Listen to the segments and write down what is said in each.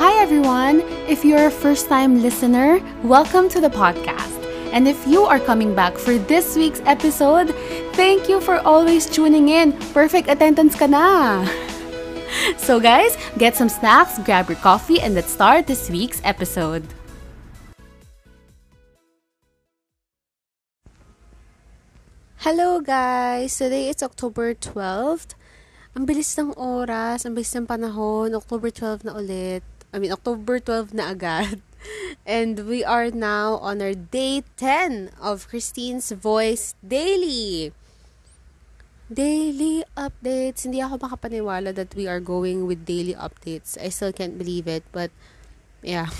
Hi everyone! If you're a first-time listener, welcome to the podcast. And if you are coming back for this week's episode, thank you for always tuning in. Perfect attendance ka na! So guys, get some snacks, grab your coffee, and let's start this week's episode. Hello guys! Today it's October 12th. Ang bilis ng oras, ang bilis ng panahon. October 12 na ulit. October 12 na agad. And we are now on our day 10 of Christine's Voice Daily. Daily updates. Hindi ako makapaniwala that we are going with daily updates. I still can't believe it, but yeah.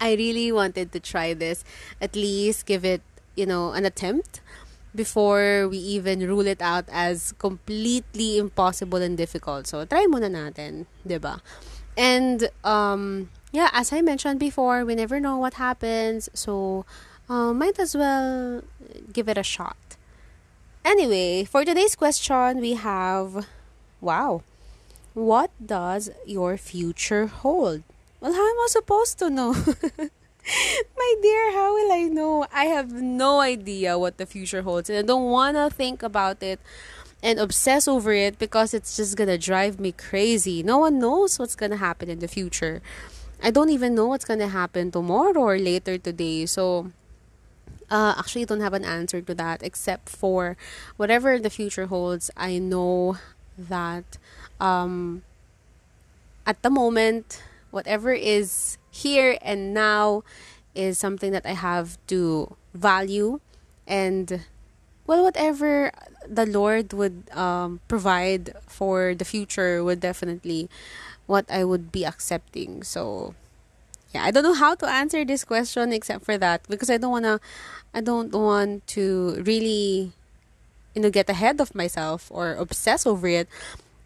I really wanted to try this. At least give it an attempt before we even rule it out as completely impossible and difficult. So, try muna natin, diba? And, as I mentioned before, we never know what happens. So, might as well give it a shot. Anyway, for today's question, we have, wow, what does your future hold? Well, how am I supposed to know? My dear, how will I know? I have no idea what the future holds, and I don't want to think about it and obsess over it because it's just going to drive me crazy. No one knows what's going to happen in the future. I don't even know what's going to happen tomorrow or later today. So, actually, I don't have an answer to that except for whatever the future holds. I know that at the moment, whatever is here and now is something that I have to value, and well, whatever the Lord would provide for the future would definitely what I would be accepting. So yeah, I don't know how to answer this question except for that, because I don't want to really get ahead of myself or obsess over it.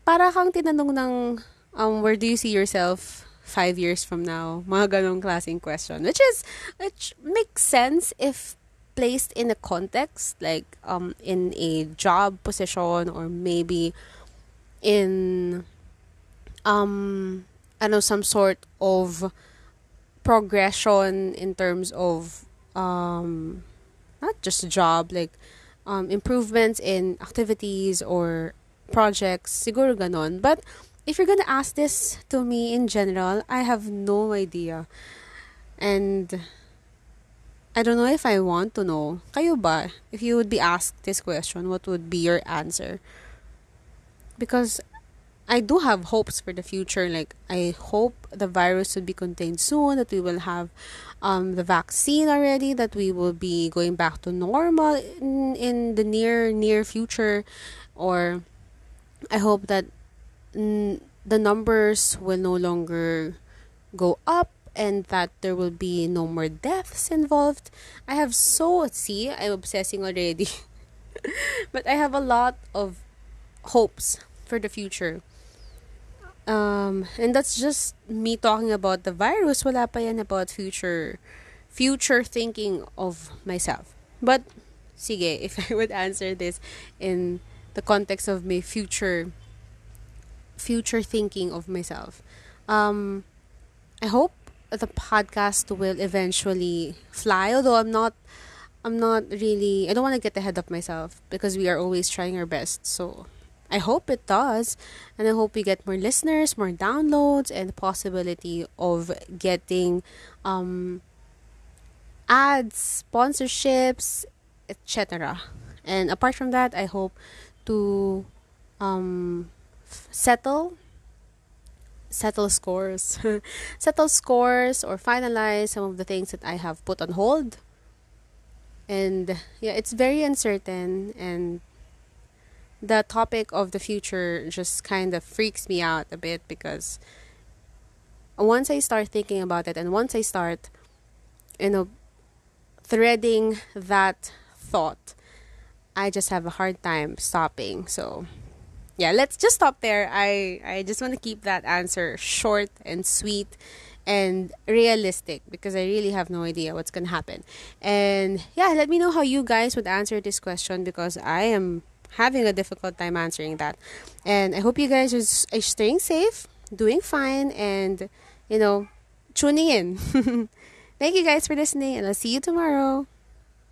Para kang tinanong ng where do you see yourself 5 years from now? Mga ganong klaseng question. Which makes sense if placed in a context, like in a job position, or maybe in some sort of progression in terms of not just a job, like improvements in activities or projects, siguro ganon. But if you're gonna ask this to me in general, I have no idea. And I don't know if I want to know. Kayo ba? If you would be asked this question, what would be your answer? Because I do have hopes for the future. Like, I hope the virus would be contained soon, that we will have the vaccine already, that we will be going back to normal in the near future. Or I hope that the numbers will no longer go up and that there will be no more deaths involved. I'm obsessing already. But I have a lot of hopes for the future. And that's just me talking about the virus. Wala pa yan about future thinking of myself. But sige, if I would answer this in the context of my future thinking of myself, I hope the podcast will eventually fly, although I don't want to get ahead of myself because we are always trying our best. So I hope it does, and I hope we get more listeners, more downloads, and the possibility of getting ads, sponsorships, etc. And apart from that, I hope to settle scores or finalize some of the things that I have put on hold. And yeah, it's very uncertain, and the topic of the future just kind of freaks me out a bit, because once I start thinking about it, and once I start threading that thought, I just have a hard time stopping. So yeah, let's just stop there. I just want to keep that answer short and sweet and realistic, because I really have no idea what's going to happen. And yeah, let me know how you guys would answer this question, because I am having a difficult time answering that. And I hope you guys are staying safe, doing fine and, tuning in. Thank you guys for listening, and I'll see you tomorrow.